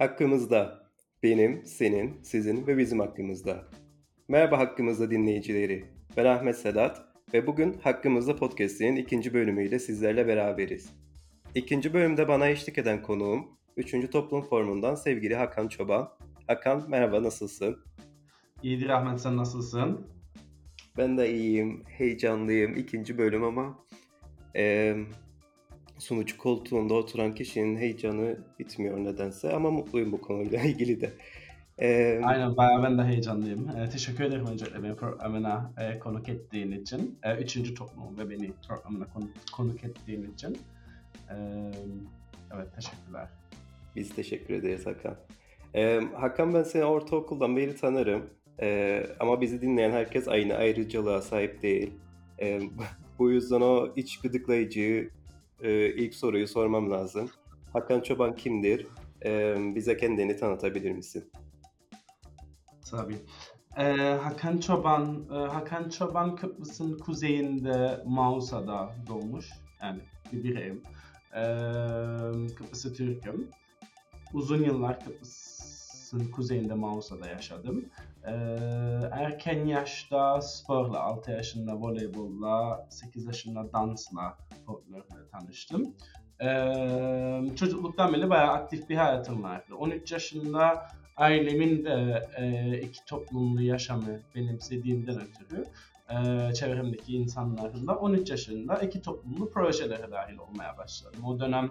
Hakkımızda. Benim, senin, sizin ve bizim hakkımızda. Merhaba Hakkımızda dinleyicileri. Ben Ahmet Sedat ve bugün Hakkımızda Podcast'inin ikinci bölümüyle sizlerle beraberiz. İkinci bölümde bana eşlik eden konuğum, Üçüncü Toplum Forumu'ndan sevgili Hakan Çoban. Hakan merhaba, nasılsın? İyidir Ahmet, sen nasılsın? Ben de iyiyim, heyecanlıyım. İkinci bölüm ama sunucu koltuğunda oturan kişinin heyecanı bitmiyor nedense. Ama mutluyum bu konuyla ilgili de. Aynen, bayağı ben de heyecanlıyım. Teşekkür ederim öncelikle beni programına konuk ettiğin için. Üçüncü Toplum ve beni programına konuk ettiğin için. Evet, teşekkürler. Biz teşekkür ederiz Hakan. Hakan, ben seni ortaokuldan beri tanırım. Ama bizi dinleyen herkes aynı ayrıcalığa sahip değil. Bu yüzden o iç gıdıklayıcı ilk soruyu sormam lazım. Hakan Çoban kimdir? Bize kendini tanıtabilir misin? Tabii. Hakan Çoban Kıbrıs'ın kuzeyinde Mausa'da doğmuş. Yani bir bireyim. Kıbrıs'ı Türk'üm. Uzun yıllar Kıbrıs'ın kuzeyinde Mausa'da yaşadım. Erken yaşta sporla, 6 yaşında voleybolla, 8 yaşında dansla tanıştım. Çocukluktan beri bayağı aktif bir hayatım vardı. 13 yaşında ailemin de iki toplumlu yaşamı benimsediğimden ötürü çevremdeki insanların da 13 yaşında iki toplumlu projelere dahil olmaya başladım. O dönem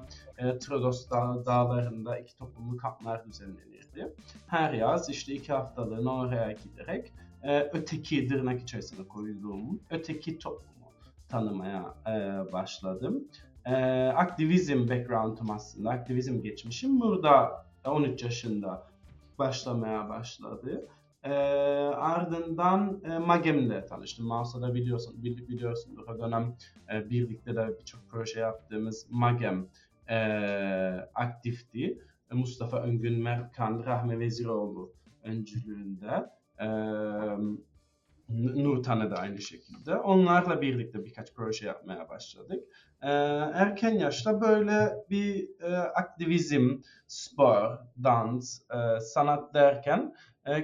Trados dağlarında iki toplumlu kamplar düzenlenirdi. Her yaz işte 2 haftalığına oraya giderek öteki tırnak içerisine koyduğum öteki toplumu tanımaya başladım. Aktivizm background'um aslında, aktivizm geçmişim burada 13 yaşında başlamaya başladı. Ardından MAGEM'le tanıştım. Mausa'da biliyorsunuz o dönem birlikte de birçok proje yaptığımız MAGEM aktifti. Mustafa Öngün Merkan, Rahmi Veziroğlu öncülüğünde, Nurtan'a da aynı şekilde. Onlarla birlikte birkaç proje yapmaya başladık. Erken yaşta böyle bir aktivizm, spor, dans, sanat derken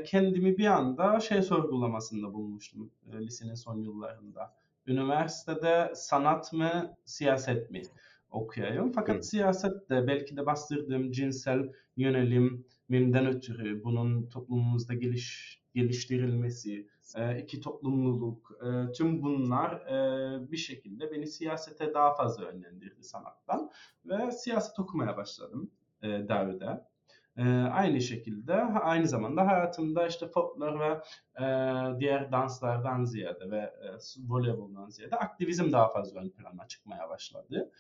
kendimi bir anda sorgulamasında bulmuştum lisenin son yıllarında. Üniversitede sanat mı, siyaset mi okuyayım? Fakat siyaset de belki de bastırdığım cinsel yönelimimden ötürü bunun toplumumuzda geliştirilmesi, iki toplumluluk, tüm bunlar bir şekilde beni siyasete daha fazla yönlendirdi sanattan ve siyaset okumaya başladım Darü'de. Aynı şekilde aynı zamanda hayatımda işte folklor ve diğer danslardan ziyade ve voleyboldan ziyade aktivizm daha fazla ön plana çıkmaya başladı.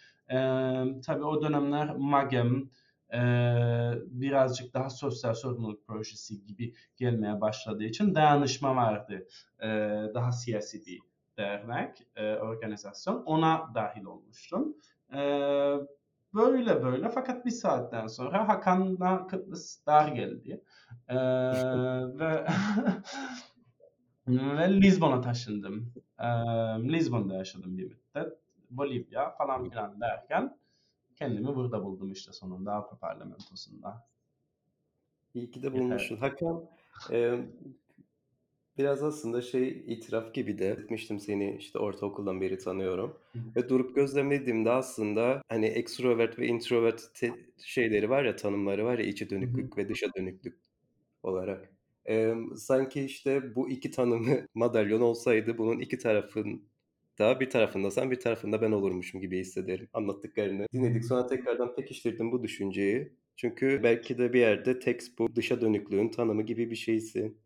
Tabii o dönemler MAGEM birazcık daha sosyal sorumluluk projesi gibi gelmeye başladığı için dayanışma vardı. Daha siyasi bir dernek, organizasyon. Ona dahil olmuştum. Böyle fakat bir saatten sonra Hakan'la Kıbrıs dar geldi. Ve Lizbon'a taşındım. Lizbon'da yaşadım bir müddet. Bolivya falan filan derken kendimi burada buldum işte sonunda Avrupa Parlamentosu'nda. İyi ki de bulmuşsun. Evet. Hakan, biraz aslında itiraf gibi de etmiştim, seni işte ortaokuldan beri tanıyorum. Ve durup gözlemlediğimde aslında hani extrovert ve introvert şeyleri var ya, tanımları var ya, içe dönüklük ve dışa dönüklük olarak. Sanki işte bu iki tanımı madalyon olsaydı bunun iki tarafın daha bir tarafında sen, bir tarafında ben olurmuşum gibi hissederim. Anlattıklarını dinledik, sonra tekrardan pekiştirdim bu düşünceyi. Çünkü belki de bir yerde bu dışa dönüklüğün tanımı gibi bir şeysin.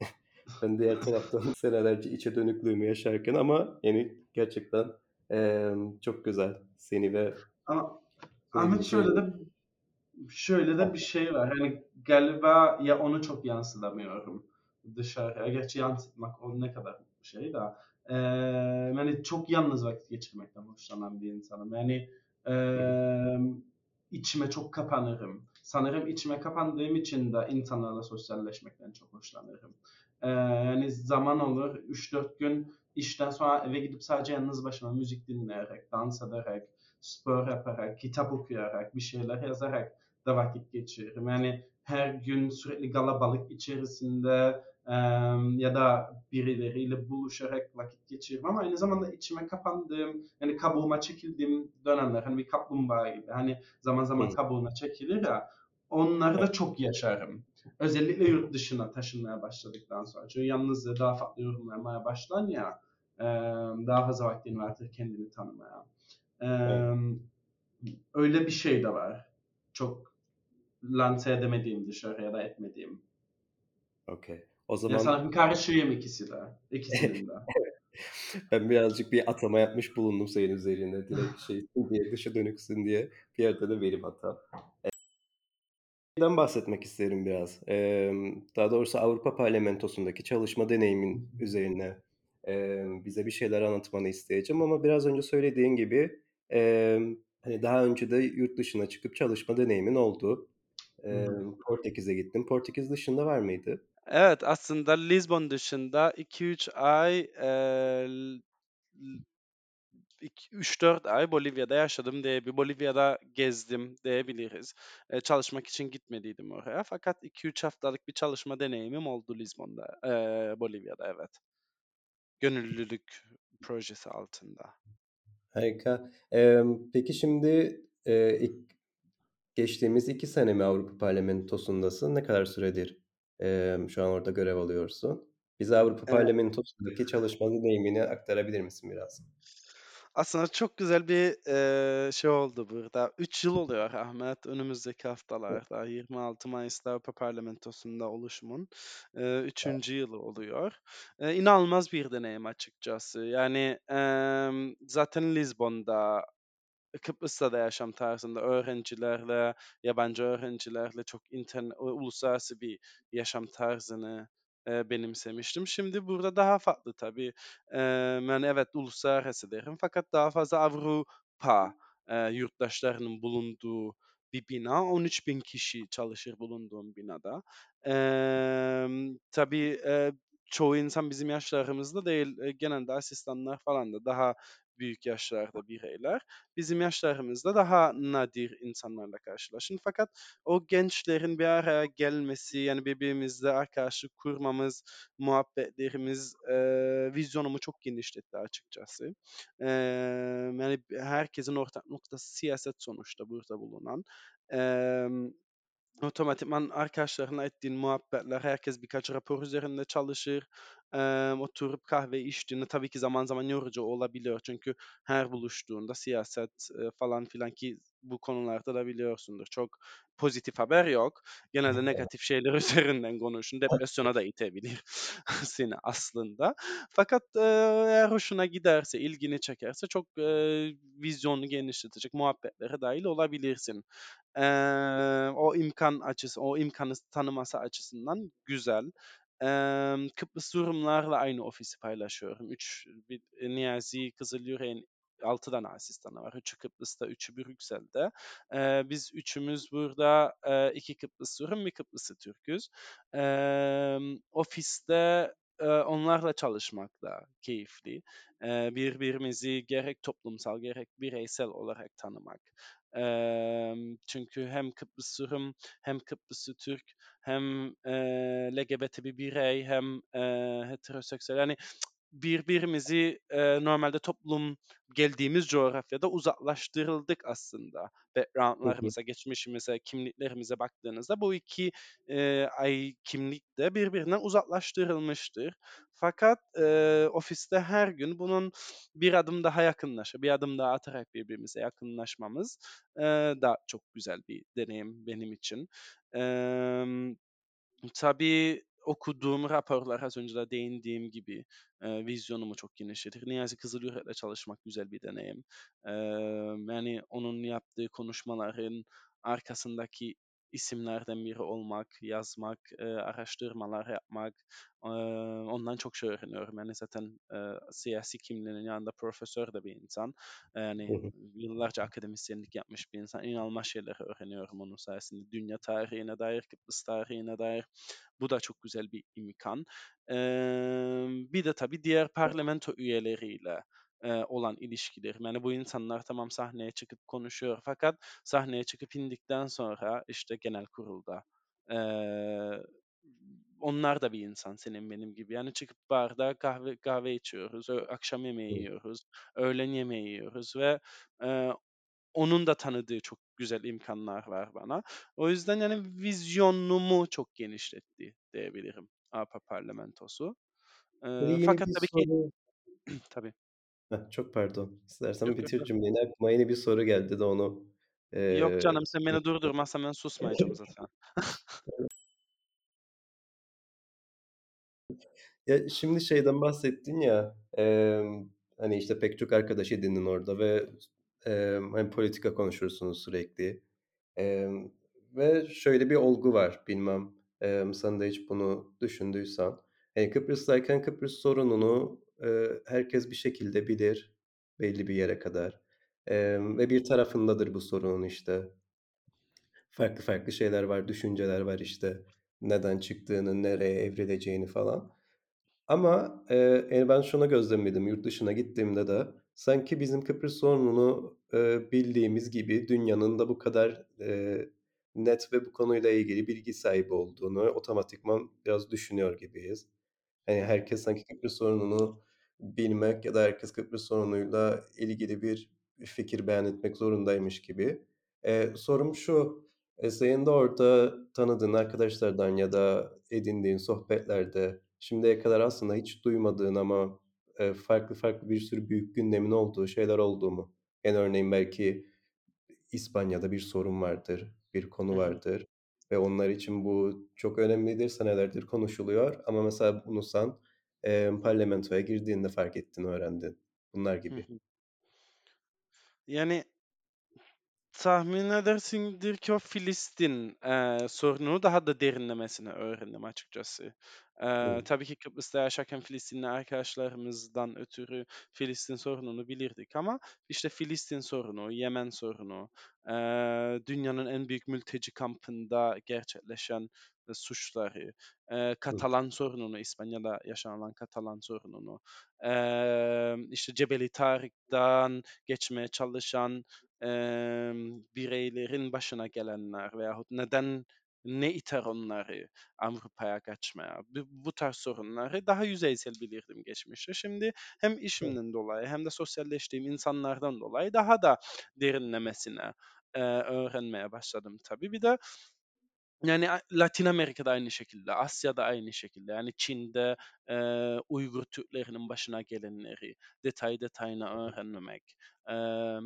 Ben diğer taraftan senelerce içe dönüklüğümü yaşarken ama yani gerçekten çok güzel seni ve... Ahmet, şöyle de bir şey var. Hani galiba ya onu çok yansıtamıyorum dışarıya. Gerçi yansıtmak o ne kadar bir şey de... Yani çok yalnız vakit geçirmekten hoşlanan bir insanım. Yani içime çok kapanırım. Sanırım içime kapandığım için de insanlarla sosyalleşmekten çok hoşlanırım. Yani zaman olur 3-4 gün işten sonra eve gidip sadece yalnız başıma müzik dinleyerek, dans ederek, spor yaparak, kitap okuyarak, bir şeyler yazarak da vakit geçiririm. Yani her gün sürekli galabalık içerisinde ya da birileriyle buluşarak vakit geçiririm ama aynı zamanda içime kapandığım, yani kabuğuma çekildiğim dönemler, hani bir kaplumbağa gibi, hani zaman zaman kabuğuna çekilir ya, onları da çok yaşarım. Özellikle yurt dışına taşınmaya başladıktan sonra. Çünkü yalnızca daha farklı yorumlamaya başlan ya, daha fazla vaktin vardır kendini tanımaya. Öyle bir şey de var. Çok lanse edemediğim, dışarıya da etmediğim. Okay. O zaman... Ya sanırım karşıyım ikisi de. İkisinin de. Ben birazcık bir atlama yapmış bulundum senin üzerine. Direkt şeysin diye, dışa dönüksün diye. Bir yerde de benim hatam. Bahsetmek isterim biraz. Daha doğrusu Avrupa Parlamentosu'ndaki çalışma deneyimin üzerine bize bir şeyler anlatmanı isteyeceğim ama biraz önce söylediğin gibi hani daha önce de yurt dışına çıkıp çalışma deneyimin oldu. Portekiz'e gittim. Portekiz dışında var mıydı? Evet, aslında Lisbon dışında 2-3 ay 3-4 ay Bolivya'da yaşadım diye, bir Bolivya'da gezdim diyebiliriz. Çalışmak için gitmediydim oraya. Fakat 2-3 haftalık bir çalışma deneyimim oldu Lisbon'da, Bolivya'da, evet. Gönüllülük projesi altında. Harika. Peki şimdi geçtiğimiz 2 sene mi Avrupa Parlamentosu'ndasın? Ne kadar süredir şu an orada görev alıyorsun? Bize Avrupa Parlamentosu'ndaki çalışma deneyimini aktarabilir misin biraz? Aslında çok güzel bir şey oldu burada. 3 yıl oluyor Ahmet. Önümüzdeki haftalarda 26 Mayıs'ta Avrupa Parlamentosu'nda oluşumun 3. yılı oluyor. İnanılmaz bir deneyim açıkçası. Yani zaten Lisbon'da, Kıbrıs'ta da yaşam tarzında öğrencilerle, yabancı öğrencilerle çok uluslararası bir yaşam tarzını benimsemiştim. Şimdi burada daha farklı tabii. Yani evet, uluslararası derim. Fakat daha fazla Avrupa yurttaşlarının bulunduğu bir bina. 13.000 kişi çalışır bulunduğum binada. Tabii çoğu insan bizim yaşlarımızda değil. Genelde asistanlar falan da daha büyük yaşlarda bireyler. Bizim yaşlarımızda daha nadir insanlarla karşılaşın. Fakat o gençlerin bir araya gelmesi, yani birbirimizle arkadaşlık kurmamız, muhabbetlerimiz vizyonumu çok genişletti açıkçası. Yani herkesin ortak noktası siyaset sonuçta burada bulunan. Otomatikman arkadaşlarına ettiğin muhabbetler, herkes birkaç rapor üzerinde çalışır, oturup kahve içtiğinde tabii ki zaman zaman yorucu olabiliyor. Çünkü her buluştuğunda siyaset falan filan, ki bu konularda da biliyorsundur, çok pozitif haber yok. Genelde negatif şeyler üzerinden konuşun. Depresyona da itebilir seni aslında. Fakat eğer hoşuna giderse, ilgini çekerse çok vizyonunu genişletecek muhabbetlere dahil olabilirsin. O imkan açısı, o imkanı tanıması açısından güzel. Kıbrıs durumlarla aynı ofisi paylaşıyorum. Niyazi Kızılyürek'in 6 tane asistanı var. 3'ü Kıbrıs'ta, 3'ü Brüksel'de. Biz üçümüz burada 2 Kıbrıs Türk'üm, bir Kıbrıs'ı Türk'üz. Ofiste onlarla çalışmak da keyifli. Birbirimizi gerek toplumsal gerek bireysel olarak tanımak. Çünkü hem Kıbrıs Türk'üm, hem Kıbrıslı Türk, hem LGBT bir birey, hem heteroseksüel. Yani birbirimizi normalde toplum, geldiğimiz coğrafyada uzaklaştırıldık aslında. Backgroundlarımıza, geçmişimize, kimliklerimize baktığınızda bu 2 ay kimlik de birbirinden uzaklaştırılmıştır. Fakat ofiste her gün bunun bir adım daha yakınlaşa, bir adım daha atarak birbirimize yakınlaşmamız da çok güzel bir deneyim benim için. Tabii okuduğum raporlar, az önce de değindiğim gibi vizyonumu çok genişletir. Niyazi Kızılyürek'le çalışmak güzel bir deneyim. Yani onun yaptığı konuşmaların arkasındaki isimlerden biri olmak, yazmak, araştırmalar yapmak, ondan çok şey öğreniyorum. Yani zaten siyasi kimliğinin yanında profesör de bir insan. Yani yıllarca akademisyenlik yapmış bir insan. İnanılmaz şeyleri öğreniyorum onun sayesinde. Dünya tarihine dair, Kıbrıs tarihine dair. Bu da çok güzel bir imkan. Bir de tabii diğer parlamento üyeleriyle olan ilişkiler. Yani bu insanlar tamam sahneye çıkıp konuşuyor fakat sahneye çıkıp indikten sonra işte genel kurulda Onlar da bir insan, senin benim gibi. Yani çıkıp barda kahve içiyoruz, akşam yemeği yiyoruz, öğlen yemeği yiyoruz ve onun da tanıdığı çok güzel imkanlar var bana. O yüzden yani vizyonumu çok genişletti diyebilirim Avrupa Parlamentosu. Fakat tabii ki... tabii. Çok pardon. İstersen bitir cümleni. Aklıma yeni bir soru geldi de onu... Yok canım, sen beni durdurmazsan ben susmayacağım zaten. Ya şimdi şeyden bahsettin ya, hani işte pek çok arkadaş edindin orada ve hani politika konuşursunuz sürekli. Ve şöyle bir olgu var, bilmem sen de hiç bunu düşündüysen. Yani Kıbrıs'tayken Kıbrıs sorununu herkes bir şekilde bilir belli bir yere kadar. Ve bir tarafındadır bu sorunun işte. Farklı şeyler var, düşünceler var işte. Neden çıktığını, nereye evrileceğini falan. Ama ben şuna gözlemledim yurt dışına gittiğimde de. Sanki bizim Kıbrıs sorununu bildiğimiz gibi dünyanın da bu kadar net ve bu konuyla ilgili bilgi sahibi olduğunu otomatikman biraz düşünüyor gibiyiz. Yani herkes sanki Kıbrıs sorununu bilmek ya da herkes Kıbrıs sorunuyla ilgili bir fikir beyan etmek zorundaymış gibi. Sorum şu, senin de orada tanıdığın arkadaşlardan ya da edindiğin sohbetlerde şimdiye kadar aslında hiç duymadığın ama farklı bir sürü büyük gündemin olduğu şeyler oldu mu? Yani örneğin belki İspanya'da bir sorun vardır, bir konu vardır ve onlar için bu çok önemlidir, senelerdir konuşuluyor ama mesela bunu sen parlamentoya girdiğinde fark ettin, öğrendin. Bunlar gibi. Yani tahmin edersindir ki o Filistin sorununu daha da derinlemesine öğrendim açıkçası. Tabii ki Kıbrıs'ta yaşarken Filistinli arkadaşlarımızdan ötürü Filistin sorununu bilirdik ama işte Filistin sorunu, Yemen sorunu, dünyanın en büyük mülteci kampında gerçekleşen suçları, Katalan sorununu, İspanya'da yaşanan Katalan sorununu, işte Cebeli Tarık'tan geçmeye çalışan bireylerin başına gelenler veyahut neden ne iter onları Avrupa'ya kaçmaya, bu tarz sorunları daha yüzeysel bilirdim geçmişte. Şimdi hem işimden dolayı hem de sosyalleştiğim insanlardan dolayı daha da derinlemesine öğrenmeye başladım tabii. Bir de yani Latin Amerika'da aynı şekilde, Asya'da aynı şekilde. Yani Çin'de Uygur Türklerinin başına gelenleri detayına öğrenmemek.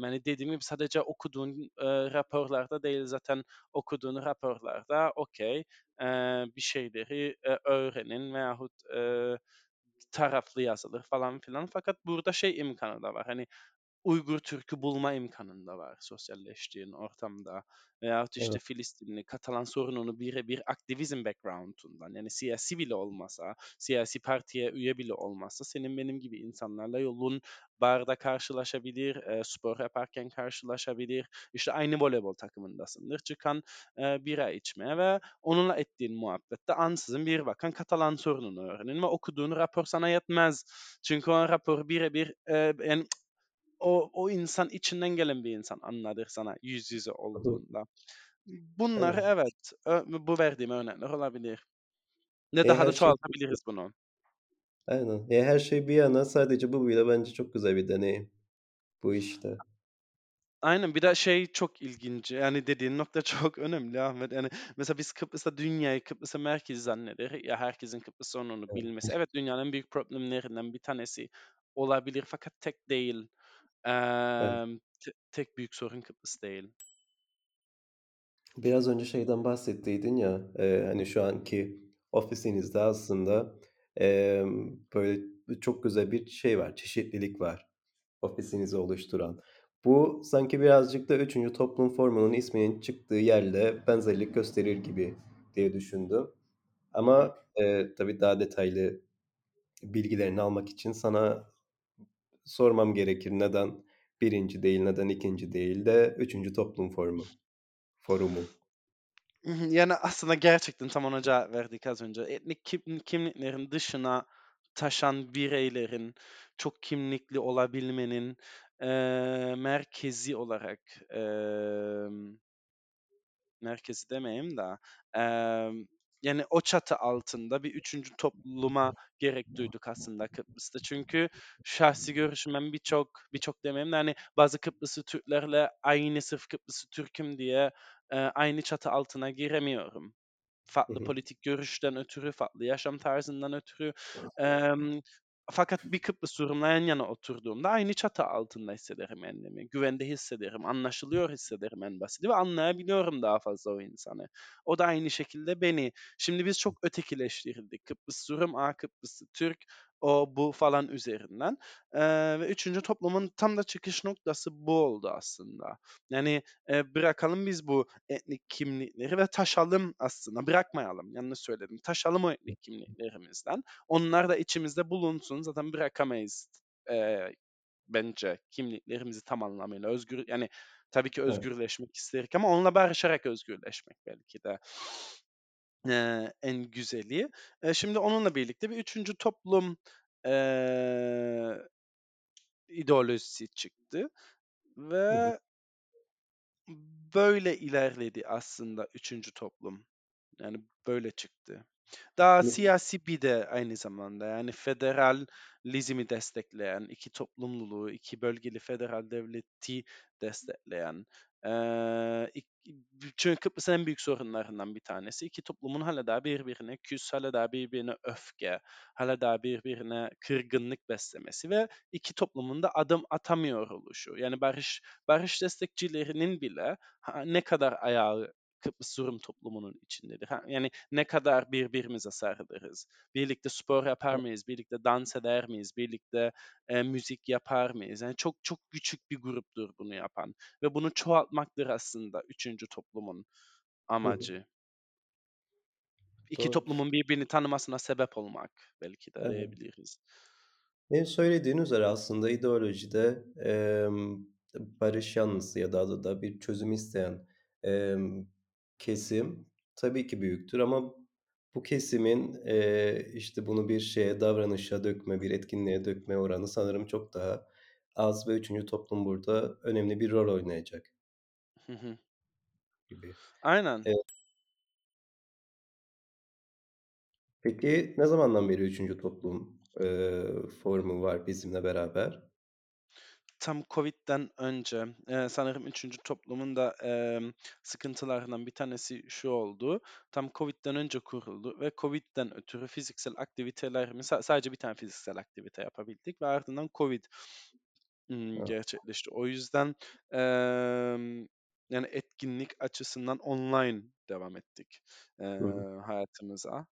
Yani dediğim gibi sadece okuduğun raporlarda değil, zaten okuduğun raporlarda okey bir şeyleri öğrenin veyahut taraflı yazılır falan filan. Fakat burada şey imkanı da var. Hani Uygur Türk'ü bulma imkanında var sosyalleştiğin ortamda. Veyahut işte evet. Filistinli, Katalan sorununu birebir aktivizm background'undan, yani siyasi bile olmasa, siyasi partiye üye bile olmasa senin benim gibi insanlarla yolun barda karşılaşabilir, spor yaparken karşılaşabilir, işte aynı voleybol takımındasındır, çıkan bira içmeye ve onunla ettiğin muhabbette ansızın bir bakan Katalan sorununu öğrenin ve okuduğun rapor sana yetmez. Çünkü o rapor birebir yani o insan içinden gelen bir insan anladır sana yüz yüze olduğunda. Bunları evet bu verdiğim örnekler olabilir. Ne daha da çoğaltabiliriz bunu. Aynen. Her şey bir yana, sadece bu bile bence çok güzel bir deneyim. Bu işte. Aynen, bir de şey çok ilginç. Yani dediğin nokta çok önemli Ahmet. Yani mesela biz Kıbrıs'ta dünyayı Kıbrıs'a merkez zanneder. Ya herkesin Kıbrıs sorununu bilmesi. Evet, dünyanın büyük problemlerinden bir tanesi olabilir fakat tek değil. Tek büyük sorun Kıbrıs değil. Biraz önce şeyden bahsettiydin ya, hani şu anki ofisinizde aslında böyle çok güzel bir şey var, çeşitlilik var ofisinizi oluşturan. Bu sanki birazcık da 3. Toplum Forumu'nun isminin çıktığı yerle benzerlik gösterir gibi diye düşündüm. Ama tabii daha detaylı bilgilerini almak için sana sormam gerekir, neden birinci değil, neden ikinci değil de 3. Toplum Forumu. Yani aslında gerçekten tam ona cevap verdik az önce. Etnik kimliklerin dışına taşan bireylerin çok kimlikli olabilmenin merkezi olarak merkezi demeyeyim de yani o çatı altında bir üçüncü topluma gerek duyduk aslında Kıbrıs'ta. Çünkü şahsi görüşümün birçok demeyeyim de hani bazı Kıbrıslı Türklerle aynı sırf Kıbrıslı Türk'üm diye aynı çatı altına giremiyorum. Farklı politik görüşten ötürü, farklı yaşam tarzından ötürü. Fakat bir Kıbrıs Rum'la yan yana oturduğumda aynı çatı altında hissederim kendimi. Güvende hissederim, anlaşılıyor hissederim en basiti ve anlayabiliyorum daha fazla o insanı. O da aynı şekilde beni. Şimdi biz çok ötekileştirildik. Kıbrıs Rum, Kıbrıs Türk, o bu falan üzerinden. Ve üçüncü toplumun tam da çıkış noktası bu oldu aslında. Yani bırakalım biz bu etnik kimlikleri ve taşalım aslında. Bırakmayalım, yanlış söyledim. Taşalım o etnik kimliklerimizden. Onlar da içimizde bulunsun. Zaten bırakamayız bence kimliklerimizi tam anlamıyla. Özgür, yani tabii ki özgürleşmek isterik ama onunla barışarak özgürleşmek belki de. En güzeli. Şimdi onunla birlikte bir üçüncü toplum ideolojisi çıktı ve böyle ilerledi aslında üçüncü toplum. Yani böyle çıktı. Daha siyasi bir de aynı zamanda yani federalizmi destekleyen, iki toplumluluğu, iki bölgeli federal devleti destekleyen. Çünkü Kıbrıs'ın en büyük sorunlarından bir tanesi iki toplumun hala daha birbirine küs, hala daha birbirine öfke, hala daha birbirine kırgınlık beslemesi ve iki toplumun da adım atamıyor oluşu. Yani barış destekçilerinin bile ne kadar ayağı Kıbrıs Rum toplumunun içindedir. Yani ne kadar birbirimize sarılırız. Birlikte spor yapar mıyız? Birlikte dans eder miyiz? Birlikte müzik yapar mıyız? Yani çok çok küçük bir gruptur bunu yapan. Ve bunu çoğaltmaktır aslında üçüncü toplumun amacı. İki toplumun birbirini tanımasına sebep olmak belki de diyebiliriz. Söylediğin üzere aslında ideolojide barış yanlısı ya da bir çözüm isteyen kesim tabii ki büyüktür ama bu kesimin işte bunu bir şeye, davranışa dökme, bir etkinliğe dökme oranı sanırım çok daha az ve üçüncü toplum burada önemli bir rol oynayacak. Gibi. Aynen. Peki ne zamandan beri üçüncü toplum forumu var bizimle beraber? Tam Covid'den önce sanırım üçüncü toplumun da sıkıntılarından bir tanesi şu oldu. Tam Covid'den önce kuruldu ve Covid'den ötürü fiziksel aktivitelerimiz sadece bir tane fiziksel aktivite yapabildik ve ardından Covid gerçekleşti. O yüzden yani etkinlik açısından online devam ettik hayatımıza.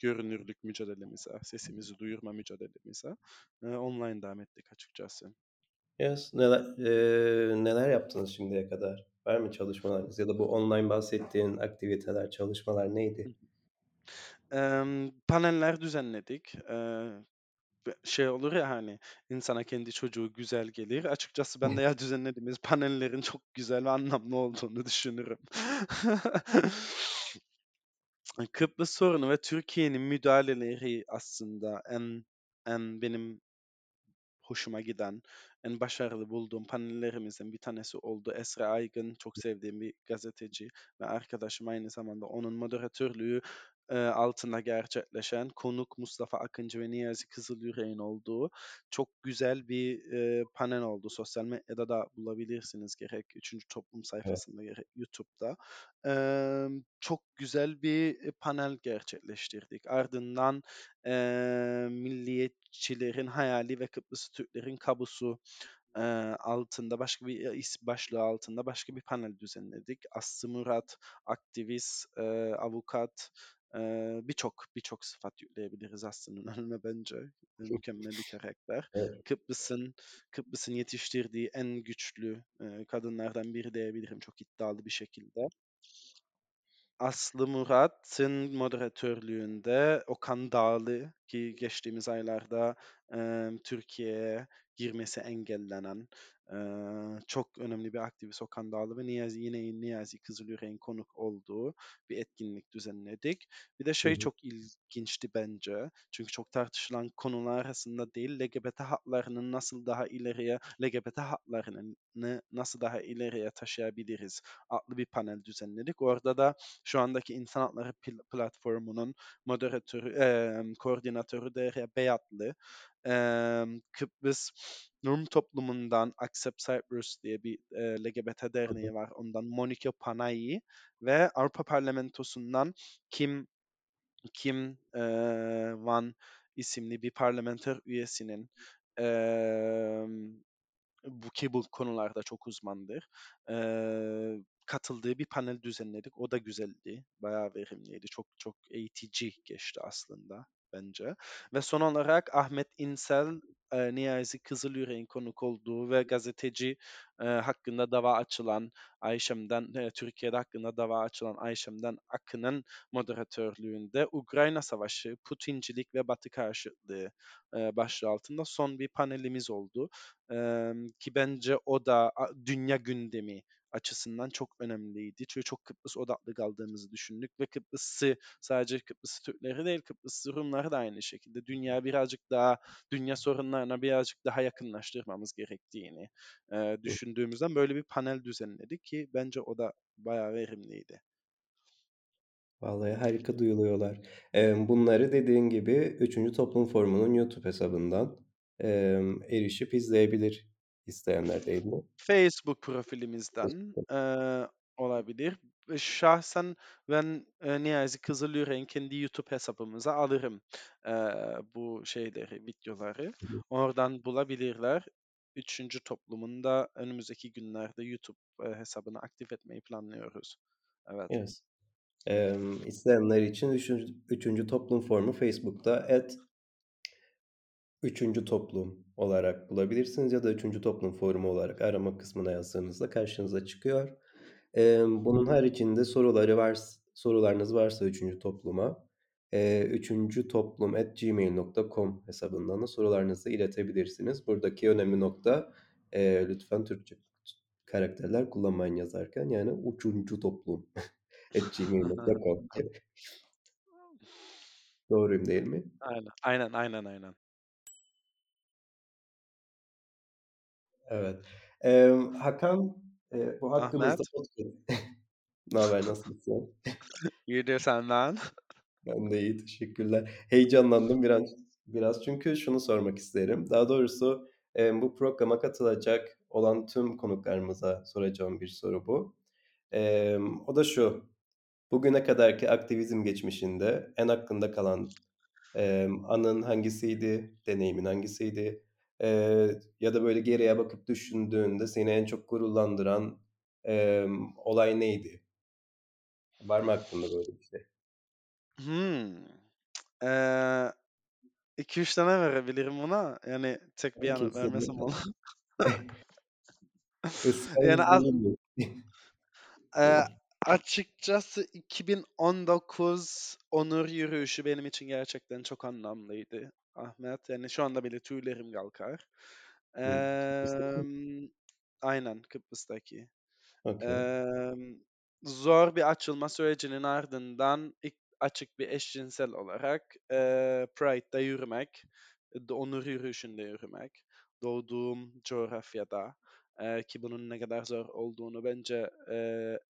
Görünürlük mücadelemize, sesimizi duyurma mücadelemize online devam ettik açıkçası. Yes, neler yaptınız şimdiye kadar? Var mı çalışmalarınız ya da bu online bahsettiğin aktiviteler, çalışmalar neydi? Paneller düzenledik. Şey olur ya hani insana kendi çocuğu güzel gelir. Açıkçası ben de ya düzenlediğimiz panellerin çok güzel ve anlamlı olduğunu düşünürüm. Kıbrıs sorunu ve Türkiye'nin müdahaleleri aslında en benim hoşuma giden, en başarılı bulduğum panellerimizden bir tanesi oldu. Esra Aygın, çok sevdiğim bir gazeteci ve arkadaşım, aynı zamanda onun moderatörlüğü altında gerçekleşen, konuk Mustafa Akıncı ve Niyazi Kızılyürek'in olduğu çok güzel bir panel oldu. Sosyal medyada da bulabilirsiniz, gerek 3. Toplum sayfasında gerek YouTube'da. Çok güzel bir panel gerçekleştirdik. Ardından milliyetçilerin hayali ve Kıbrıs Türklerin kabusu altında başka bir isim başlığı altında başka bir panel düzenledik. Aslı Murat, aktivist, avukat, birçok sıfat yükleyebiliriz aslında önüne bence. Mükemmel bir karakter. Evet. Kıbrıs'ın yetiştirdiği en güçlü kadınlardan biri diyebilirim, çok iddialı bir şekilde. Aslı Murat'ın moderatörlüğünde Okan Dağlı, ki geçtiğimiz aylarda Türkiye'ye girmesi engellenen çok önemli bir aktivist Okan Dağlı ve Niyazi Kızılyürek'in konuk olduğu bir etkinlik düzenledik. Bir de şey çok ilginçti bence. Çünkü çok tartışılan konular arasında değil, LGBT haklarını nasıl daha ileriye taşıyabiliriz adlı bir panel düzenledik. Orada da şu andaki İnsan Hakları Platformu'nun moderatörü, koordinatörü Derya Beyatlı, Kıbrıs Rum toplumundan Accept Cyprus diye bir LGBT derneği var. Ondan Monika Panayi ve Avrupa Parlamentosu'ndan Kim Van isimli bir parlamenter üyesinin bu konularda çok uzmandır. Katıldığı bir panel düzenledik. O da güzeldi. Bayağı verimliydi. Çok çok eğitici geçti aslında bence. Ve son olarak Ahmet İnsel, Niyazi Kızılyürek'in konuk olduğu ve gazeteci hakkında dava açılan Türkiye'de hakkında dava açılan Ayşem'den Akın'ın moderatörlüğünde Ukrayna Savaşı, Putincilik ve Batı karşıtlığı başlığı altında son bir panelimiz oldu. Ki bence o da dünya gündemi açısından çok önemliydi. Çünkü çok Kıbrıs odaklı kaldığımızı düşündük ve Kıbrıs'ı, sadece Kıbrıs Türkleri değil, Kıbrıs Rumları da aynı şekilde dünya sorunlarına birazcık daha yakınlaştırmamız gerektiğini düşündüğümüzden böyle bir panel düzenledik ki bence o da bayağı verimliydi. Vallahi harika duyuluyorlar. Bunları dediğin gibi 3. Toplum Forumu'nun YouTube hesabından erişip izleyebilir isteyenler, değil mi? Facebook profilimizden olabilir. Şahsen ben Niyazi Kızılyürek'in kendi YouTube hesabımıza alırım bu videoları. Oradan bulabilirler. 3. Toplum'un da önümüzdeki günlerde YouTube hesabını aktif etmeyi planlıyoruz. Evet. Yes. İsteyenler için 3. Toplum Forumu Facebook'ta Üçüncü Toplum olarak bulabilirsiniz ya da Üçüncü Toplum Forumu olarak arama kısmına yazdığınızda karşınıza çıkıyor. Bunun haricinde sorularınız varsa Üçüncü Toplum'a üçüncütoplum@gmail.com hesabından da sorularınızı iletebilirsiniz. Buradaki önemli nokta lütfen Türkçe karakterler kullanmayın yazarken, yani üçüncütoplum@gmail.com. Doğruyum değil mi? Aynen. Evet. Hakan, bu hakkımızda ne haber, nasılsın? İyidir, senden? Ben de iyi, teşekkürler. Heyecanlandım biraz çünkü şunu sormak isterim. Daha doğrusu bu programa katılacak olan tüm konuklarımıza soracağım bir soru bu. O da şu: bugüne kadarki aktivizm geçmişinde en aklında kalan anın hangisiydi, deneyimin hangisiydi? Ya da böyle geriye bakıp düşündüğünde seni en çok gururlandıran olay neydi? Var mı aklında böyle bir şey? 2-3 tane verebilirim buna. Yani tek bir yana vermesem olur. Yani açıkçası 2019 onur yürüyüşü benim için gerçekten çok anlamlıydı, Ahmet. Yani şu anda bile tüylerim kalkar. Aynen, Kıbrıs'taki. Okay. Zor bir açılma sürecinin ardından ilk açık bir eşcinsel olarak Pride'da yürümek, onur yürüyüşünde yürümek, doğduğum coğrafyada ki bunun ne kadar zor olduğunu bence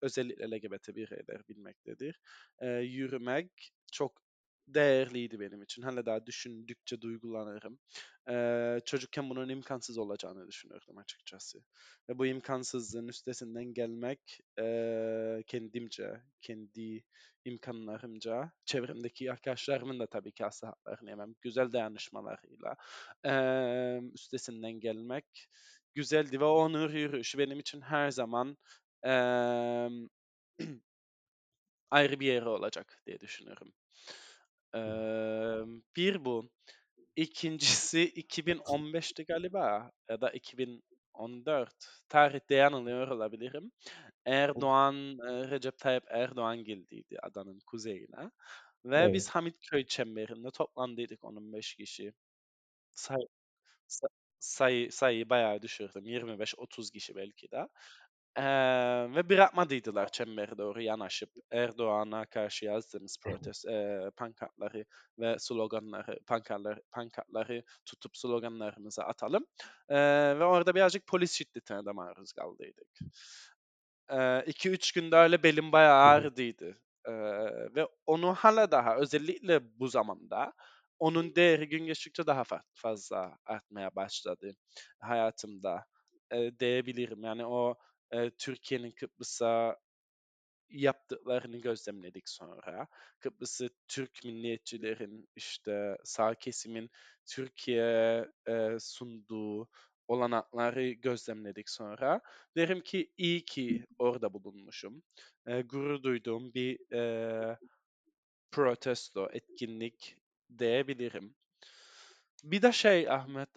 özellikle LGBT bireyler bilmektedir. Yürümek çok değerliydi benim için. Hala daha düşündükçe duygulanırım. Çocukken bunun imkansız olacağını düşünürdüm açıkçası. Ve bu imkansızlığın üstesinden gelmek kendi imkanlarımca, çevremdeki arkadaşlarımın da tabii ki asla haklarını yemem, güzel dayanışmalarıyla üstesinden gelmek güzeldi ve onur yürüyüşü benim için her zaman ayrı bir yeri olacak diye düşünüyorum. Bir bu. İkincisi 2015'ti galiba ya da 2014, tarihte yanılıyor olabilirim. Recep Tayyip Erdoğan geldiydi adanın kuzeyine ve biz Hamit Köy çemberinde toplandıydık 15 kişi. sayıyı bayağı düşürdüm. 25-30 kişi belki de. Ve bırakmadıydılar çembere doğru yanaşıp Erdoğan'a karşı yazdığımız pankartları ve sloganları, pankartları tutup sloganlarımıza atalım. Ve orada birazcık polis şiddetine de maruz kaldıydık. 2-3 günde öyle belim bayağı ağrıdıydı. Ve onu hala daha özellikle bu zamanda onun değeri gün geçtikçe daha fazla artmaya başladı hayatımda diyebilirim. Yani o Türkiye'nin Kıbrıs'a yaptıklarını gözlemledik sonra. Kıbrıs'ı Türk milliyetçilerin, işte sağ kesimin Türkiye'ye sunduğu olanakları gözlemledik sonra. Derim ki iyi ki orada bulunmuşum. Gurur duyduğum bir protesto, etkinlik diyebilirim. Bir de Ahmet,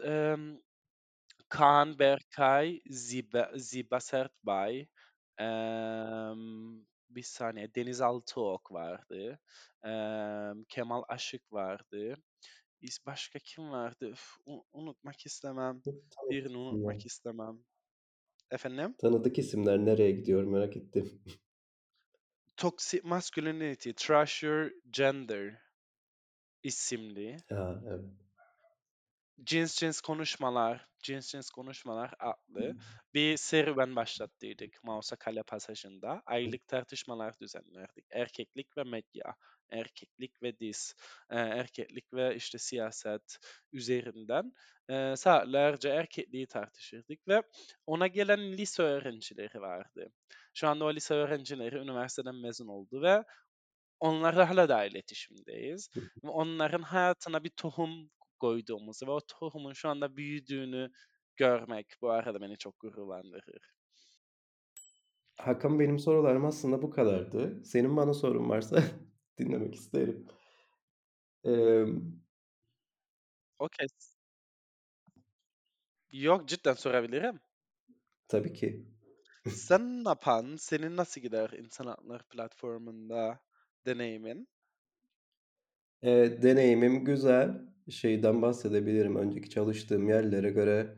Kaan Berkay, Ziba Sertbay, bir saniye, Deniz Altıok vardı, Kemal Aşık vardı, başka kim vardı? Unutmak istemem, birini unutmak istemem. Efendim? Tanıdık isimler, nereye gidiyor merak ettim. Toxic Masculinity, Trash Your Gender isimli. Ha, evet. Cins Cins Konuşmalar adlı bir serüven başlattıydık Mausa Kale Pasajı'nda. Aylık tartışmalar düzenlerdik. Erkeklik ve medya, erkeklik ve diz, erkeklik ve işte siyaset üzerinden saatlerce erkekliği tartışırdık ve ona gelen lise öğrencileri vardı. Şu anda o lise öğrencileri üniversiteden mezun oldu ve onlarla hala da iletişimdeyiz. Onların hayatına bir tohum koyduğumuzu ve o tohumun şu anda büyüdüğünü görmek bu arada beni çok gururlandırır. Hakan, benim sorularım aslında bu kadardı. Senin bana sorun varsa dinlemek isterim. Okey. Yok, cidden sorabilirim. Tabii ki. Sen ne yapan, senin nasıl gider İnsan Hakları Platformu'nda deneyimin? Deneyimim güzel. Şeyden bahsedebilirim. Önceki çalıştığım yerlere göre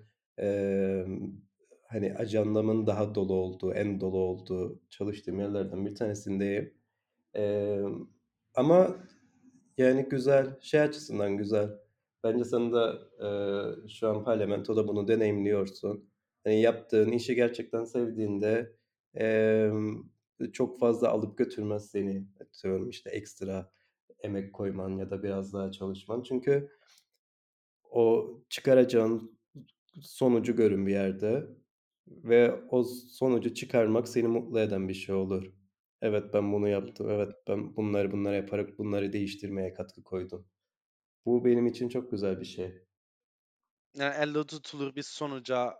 hani ajandamın daha dolu olduğu, en dolu olduğu çalıştığım yerlerden bir tanesindeyim. Ama yani güzel, şey açısından güzel. Bence sen de şu an parlamentoda bunu deneyimliyorsun. Yani yaptığın işi gerçekten sevdiğinde çok fazla alıp götürmez seni. Atıyorum işte ekstra emek koyman ya da biraz daha çalışman. Çünkü o çıkaracağın sonucu görün bir yerde ve o sonucu çıkarmak seni mutlu eden bir şey olur. Evet, ben bunu yaptım. Evet, ben bunları yaparak bunları değiştirmeye katkı koydum. Bu benim için çok güzel bir şey. Yani elle tutulur bir sonuca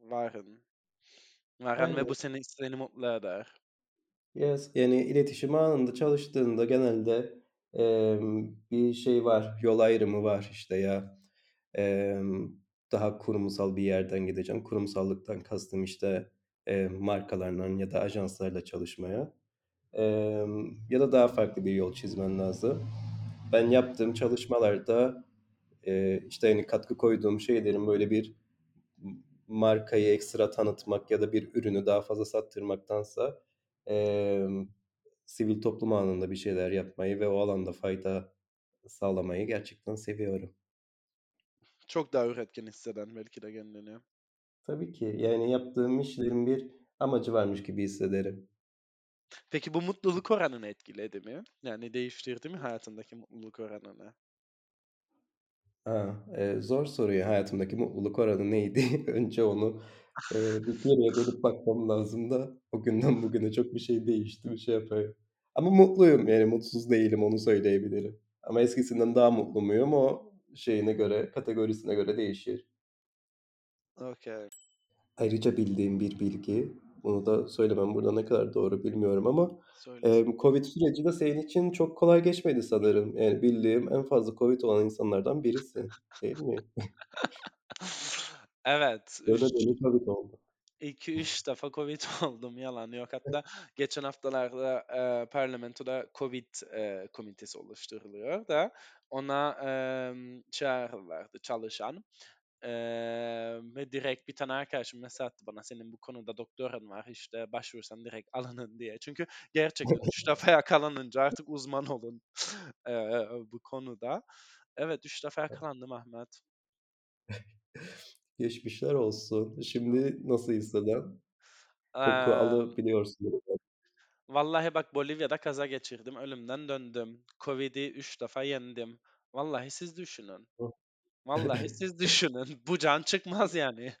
varın ve bu seni mutlu eder. Yes. Yani iletişim anında çalıştığında genelde bir şey var, yol ayrımı var işte ya. Daha kurumsal bir yerden gideceğim. Kurumsallıktan kastım işte markalarla ya da ajanslarla çalışmaya. Ya da daha farklı bir yol çizmen lazım. Ben yaptığım çalışmalarda işte yani katkı koyduğum şeylerin böyle bir markayı ekstra tanıtmak ya da bir ürünü daha fazla sattırmaktansa sivil toplum alanında bir şeyler yapmayı ve o alanda fayda sağlamayı gerçekten seviyorum. Çok daha üretken hisseden belki de kendini. Tabii ki. Yani yaptığım işlerin bir amacı varmış gibi hissederim. Peki bu mutluluk oranını etkiledi mi? Yani değiştirdi mi hayatındaki mutluluk oranını? Zor soruyu. Hayatımdaki mutluluk oranı neydi? Önce onu bir yere dönüp bakmam lazım da o günden bugüne çok bir şey değişti, bir şey yapıyorum. Ama mutluyum, yani mutsuz değilim, onu söyleyebilirim. Ama eskisinden daha mutlu muyum, o şeyine göre, kategorisine göre değişir. Okay. Ayrıca bildiğim bir bilgi, bunu da söylemem burada ne kadar doğru bilmiyorum ama Covid süreci de senin için çok kolay geçmedi sanırım. Yani bildiğim en fazla Covid olan insanlardan birisin, değil mi? Evet. 2-3 defa Covid oldum, yalan yok. Hatta geçen haftalarda parlamentoda Covid komitesi oluşturuluyor da ona çağrılardı çalışan Ve direkt bir tane arkadaşım mesaj attı bana, senin bu konuda doktoran var işte, başvursan direkt alının diye. Çünkü gerçekten 3 defa yakalanınca artık uzman olun bu konuda. Evet, 3 defa yakalandım Ahmet. Geçmişler olsun. Şimdi nasıl hisseden? Koku alabiliyorsun. Vallahi bak, Bolivya'da kaza geçirdim. Ölümden döndüm. Covid'i 3 defa yendim. Vallahi siz düşünün. Vallahi siz düşünün. Bu can çıkmaz yani.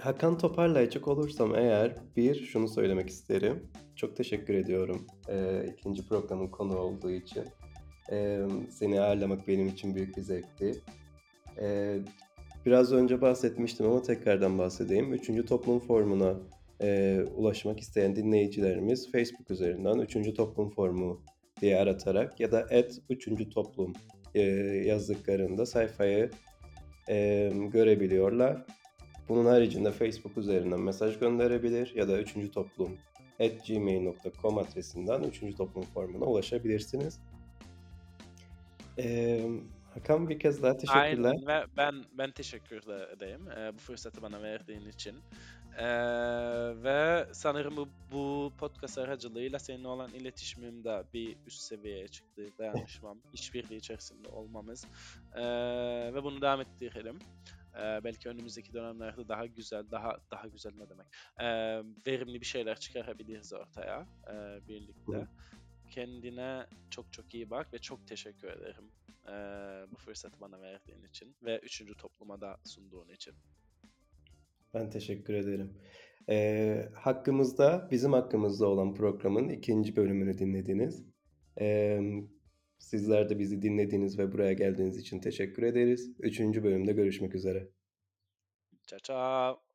Hakan, toparlayacak olursam eğer şunu söylemek isterim. Çok teşekkür ediyorum ikinci programın konuğu olduğu için. Seni ağırlamak benim için büyük bir zevkti. Biraz önce bahsetmiştim ama tekrardan bahsedeyim. Üçüncü Toplum Forumu'na ulaşmak isteyen dinleyicilerimiz Facebook üzerinden Üçüncü Toplum Forumu diye aratarak ya da @üçüncütoplum yazdıklarında sayfayı görebiliyorlar. Bunun haricinde Facebook üzerinden mesaj gönderebilir ya da üçüncütoplum@gmail.com adresinden Üçüncü Toplum Forumu'na ulaşabilirsiniz. Hakan, bir kez daha teşekkürler. Aynen, ve ben teşekkür edeyim bu fırsatı bana verdiğin için. Ve sanırım bu podcast aracılığıyla seninle olan iletişimimde bir üst seviyeye çıktı. Dayanışmam, işbirliği içerisinde olmamız. Ve bunu devam ettirelim. Belki önümüzdeki dönemlerde daha güzel, daha güzel ne demek? Verimli bir şeyler çıkarabiliriz ortaya birlikte. Kendine çok çok iyi bak ve çok teşekkür ederim bu fırsatı bana verdiğin için ve üçüncü topluma da sunduğun için. Ben teşekkür ederim. Bizim hakkımızda olan programın 2. bölümünü dinlediniz. Sizler de bizi dinlediğiniz ve buraya geldiğiniz için teşekkür ederiz. 3. bölümde görüşmek üzere. Ciao ciao.